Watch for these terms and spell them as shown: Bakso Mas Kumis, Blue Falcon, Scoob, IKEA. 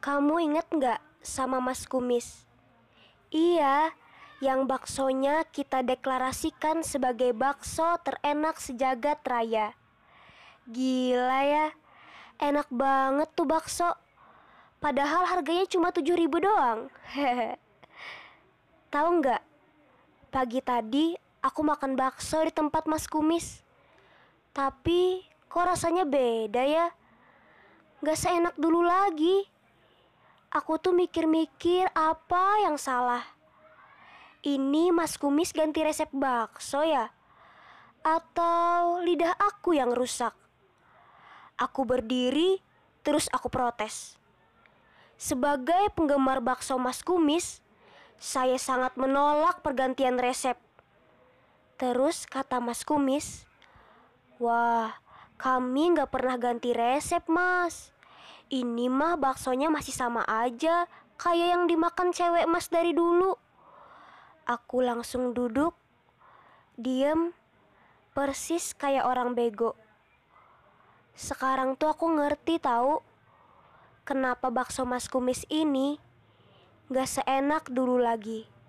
Kamu inget nggak sama Mas Kumis? Iya, yang baksonya kita deklarasikan sebagai bakso terenak sejagat raya. Gila ya, enak banget tuh bakso. Padahal harganya cuma 7.000 doang. Tahu nggak? Pagi tadi aku makan bakso di tempat Mas Kumis. Tapi kok rasanya beda ya? Gak seenak dulu lagi. Aku tuh mikir-mikir apa yang salah. Ini Mas Kumis ganti resep bakso ya? Atau lidah aku yang rusak? Aku berdiri, terus aku protes. Sebagai penggemar bakso Mas Kumis, saya sangat menolak pergantian resep. Terus kata Mas Kumis, "Wah, kami gak pernah ganti resep, Mas. Ini mah baksonya masih sama aja, kayak yang dimakan cewek Mas dari dulu." Aku langsung duduk, diem, persis kayak orang bego. Sekarang tuh aku ngerti tahu kenapa bakso Mas Kumis ini gak seenak dulu lagi.